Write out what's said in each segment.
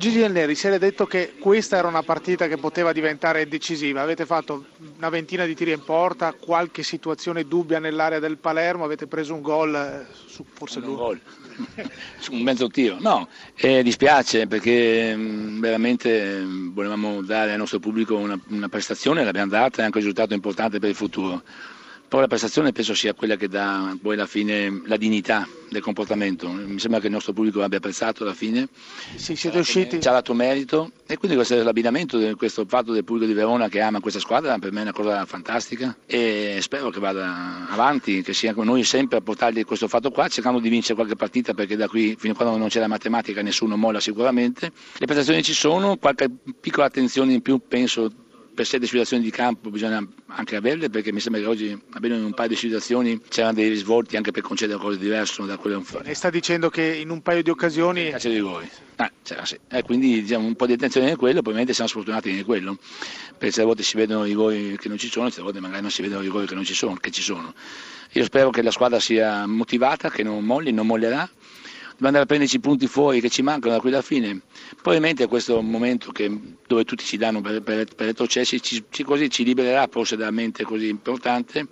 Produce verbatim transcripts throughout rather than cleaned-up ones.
Gigi Del Neri, si era detto che questa era una partita che poteva diventare decisiva, avete fatto una ventina di tiri in porta, qualche situazione dubbia nell'area del Palermo, avete preso un gol, su, forse un gol, su un mezzo tiro, no, eh, dispiace perché mh, veramente mh, volevamo dare al nostro pubblico una, una prestazione, l'abbiamo data, è anche un risultato importante per il futuro. Poi la prestazione penso sia quella che dà poi alla fine la dignità del comportamento, mi sembra che il nostro pubblico abbia apprezzato alla fine, sì, siete usciti. Ci ha dato merito e quindi questo è l'abbinamento, questo fatto del pubblico di Verona che ama questa squadra, per me è una cosa fantastica e spero che vada avanti, che sia noi sempre a portargli questo fatto qua, cercando di vincere qualche partita perché da qui fino a quando non c'è la matematica nessuno molla sicuramente, le prestazioni ci sono, qualche piccola attenzione in più penso per sette situazioni di campo bisogna anche averle perché mi sembra che oggi almeno in un paio di situazioni c'erano dei risvolti anche per concedere cose diverse da quelle fuori. E sta dicendo che in un paio di occasioni c'è di voi. Ah, c'era sì. Eh, quindi diciamo un po' di attenzione in quello, ovviamente siamo sfortunati in quello, perché certe volte si vedono i gol che non ci sono, certe volte magari non si vedono i gol che non ci sono, che ci sono. Io spero che la squadra sia motivata, che non molli, non mollerà. Dobbiamo andare a prenderci i punti fuori che ci mancano da qui alla fine. Probabilmente questo momento che, dove tutti ci danno per, per, per retrocessi ci, ci, così ci libererà forse da mente così importante.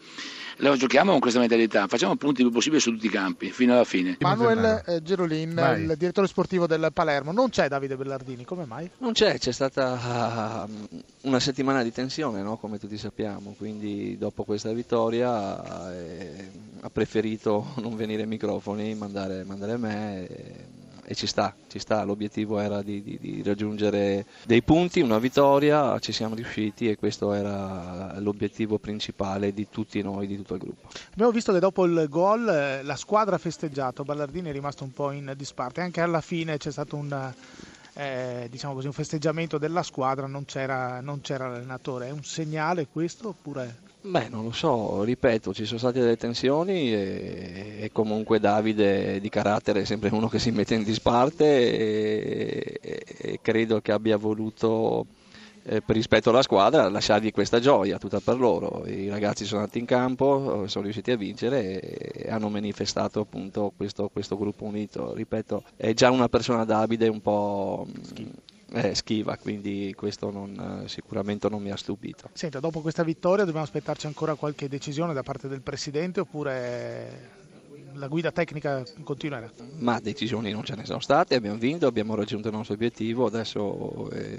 Allora giochiamo con questa mentalità, facciamo punti più possibili su tutti i campi, fino alla fine. Manuel eh, Gerolin, Vai. il direttore sportivo del Palermo, non c'è Davide Ballardini, come mai? Non c'è, c'è stata una settimana di tensione, no? Come tutti sappiamo, quindi dopo questa vittoria eh, ha preferito non venire ai microfoni, mandare, mandare me... Eh, E ci sta, ci sta, l'obiettivo era di, di, di raggiungere dei punti, una vittoria, ci siamo riusciti e questo era l'obiettivo principale di tutti noi, di tutto il gruppo. Abbiamo visto che dopo il gol la squadra ha festeggiato, Ballardini è rimasto un po' in disparte, anche alla fine c'è stato un, eh, diciamo così, un festeggiamento della squadra, non c'era l'allenatore, è un segnale questo oppure... Beh, non lo so, ripeto, ci sono state delle tensioni e, e comunque Davide di carattere è sempre uno che si mette in disparte e, e, e credo che abbia voluto, eh, per rispetto alla squadra, lasciargli questa gioia tutta per loro. I ragazzi sono andati in campo, sono riusciti a vincere e hanno manifestato appunto questo, questo gruppo unito. Ripeto, è già una persona Davide un po'... Schifo. Eh, schiva, quindi questo non, sicuramente non mi ha stupito. Senta, dopo questa vittoria dobbiamo aspettarci ancora qualche decisione da parte del presidente oppure la guida tecnica continuerà? Ma decisioni non ce ne sono state, abbiamo vinto, abbiamo raggiunto il nostro obiettivo, adesso è,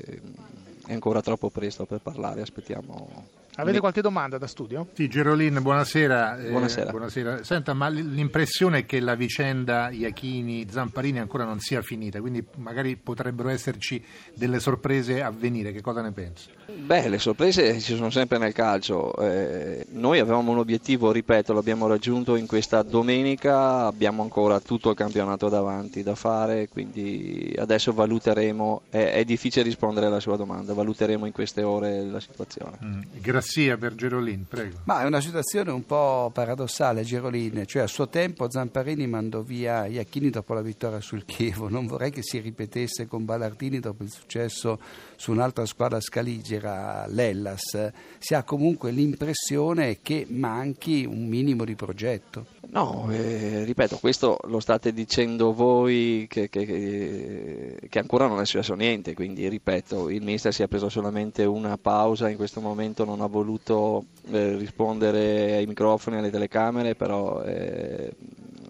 è ancora troppo presto per parlare, aspettiamo... Avete qualche domanda da studio? Sì, Gerolin, buonasera. Buonasera. Eh, buonasera. Senta, ma l'impressione è che la vicenda Iachini-Zamparini ancora non sia finita, quindi magari potrebbero esserci delle sorprese a venire, che cosa ne pensi? Beh, le sorprese ci sono sempre nel calcio, eh, noi avevamo un obiettivo, ripeto, l'abbiamo raggiunto in questa domenica, abbiamo ancora tutto il campionato davanti da fare, quindi adesso valuteremo, è, è difficile rispondere alla sua domanda, valuteremo in queste ore la situazione. Mm, grazie. Sia per Gerolin, prego. Ma è una situazione un po' paradossale, Gerolin, cioè a suo tempo Zamparini mandò via Iachini dopo la vittoria sul Chievo, non vorrei che si ripetesse con Ballardini dopo il successo su un'altra squadra scaligera, l'Hellas, si ha comunque l'impressione che manchi un minimo di progetto. No, eh, ripeto, questo lo state dicendo voi che, che, che ancora non è successo niente, quindi ripeto, il mister si è preso solamente una pausa, in questo momento non ha voluto eh, rispondere ai microfoni, alle telecamere, però eh,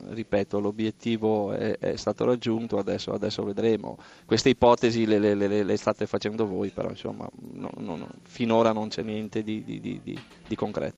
ripeto, l'obiettivo è, è stato raggiunto, adesso, adesso vedremo. Queste ipotesi le, le, le, le state facendo voi, però insomma, no, no, no, finora non c'è niente di, di, di, di concreto.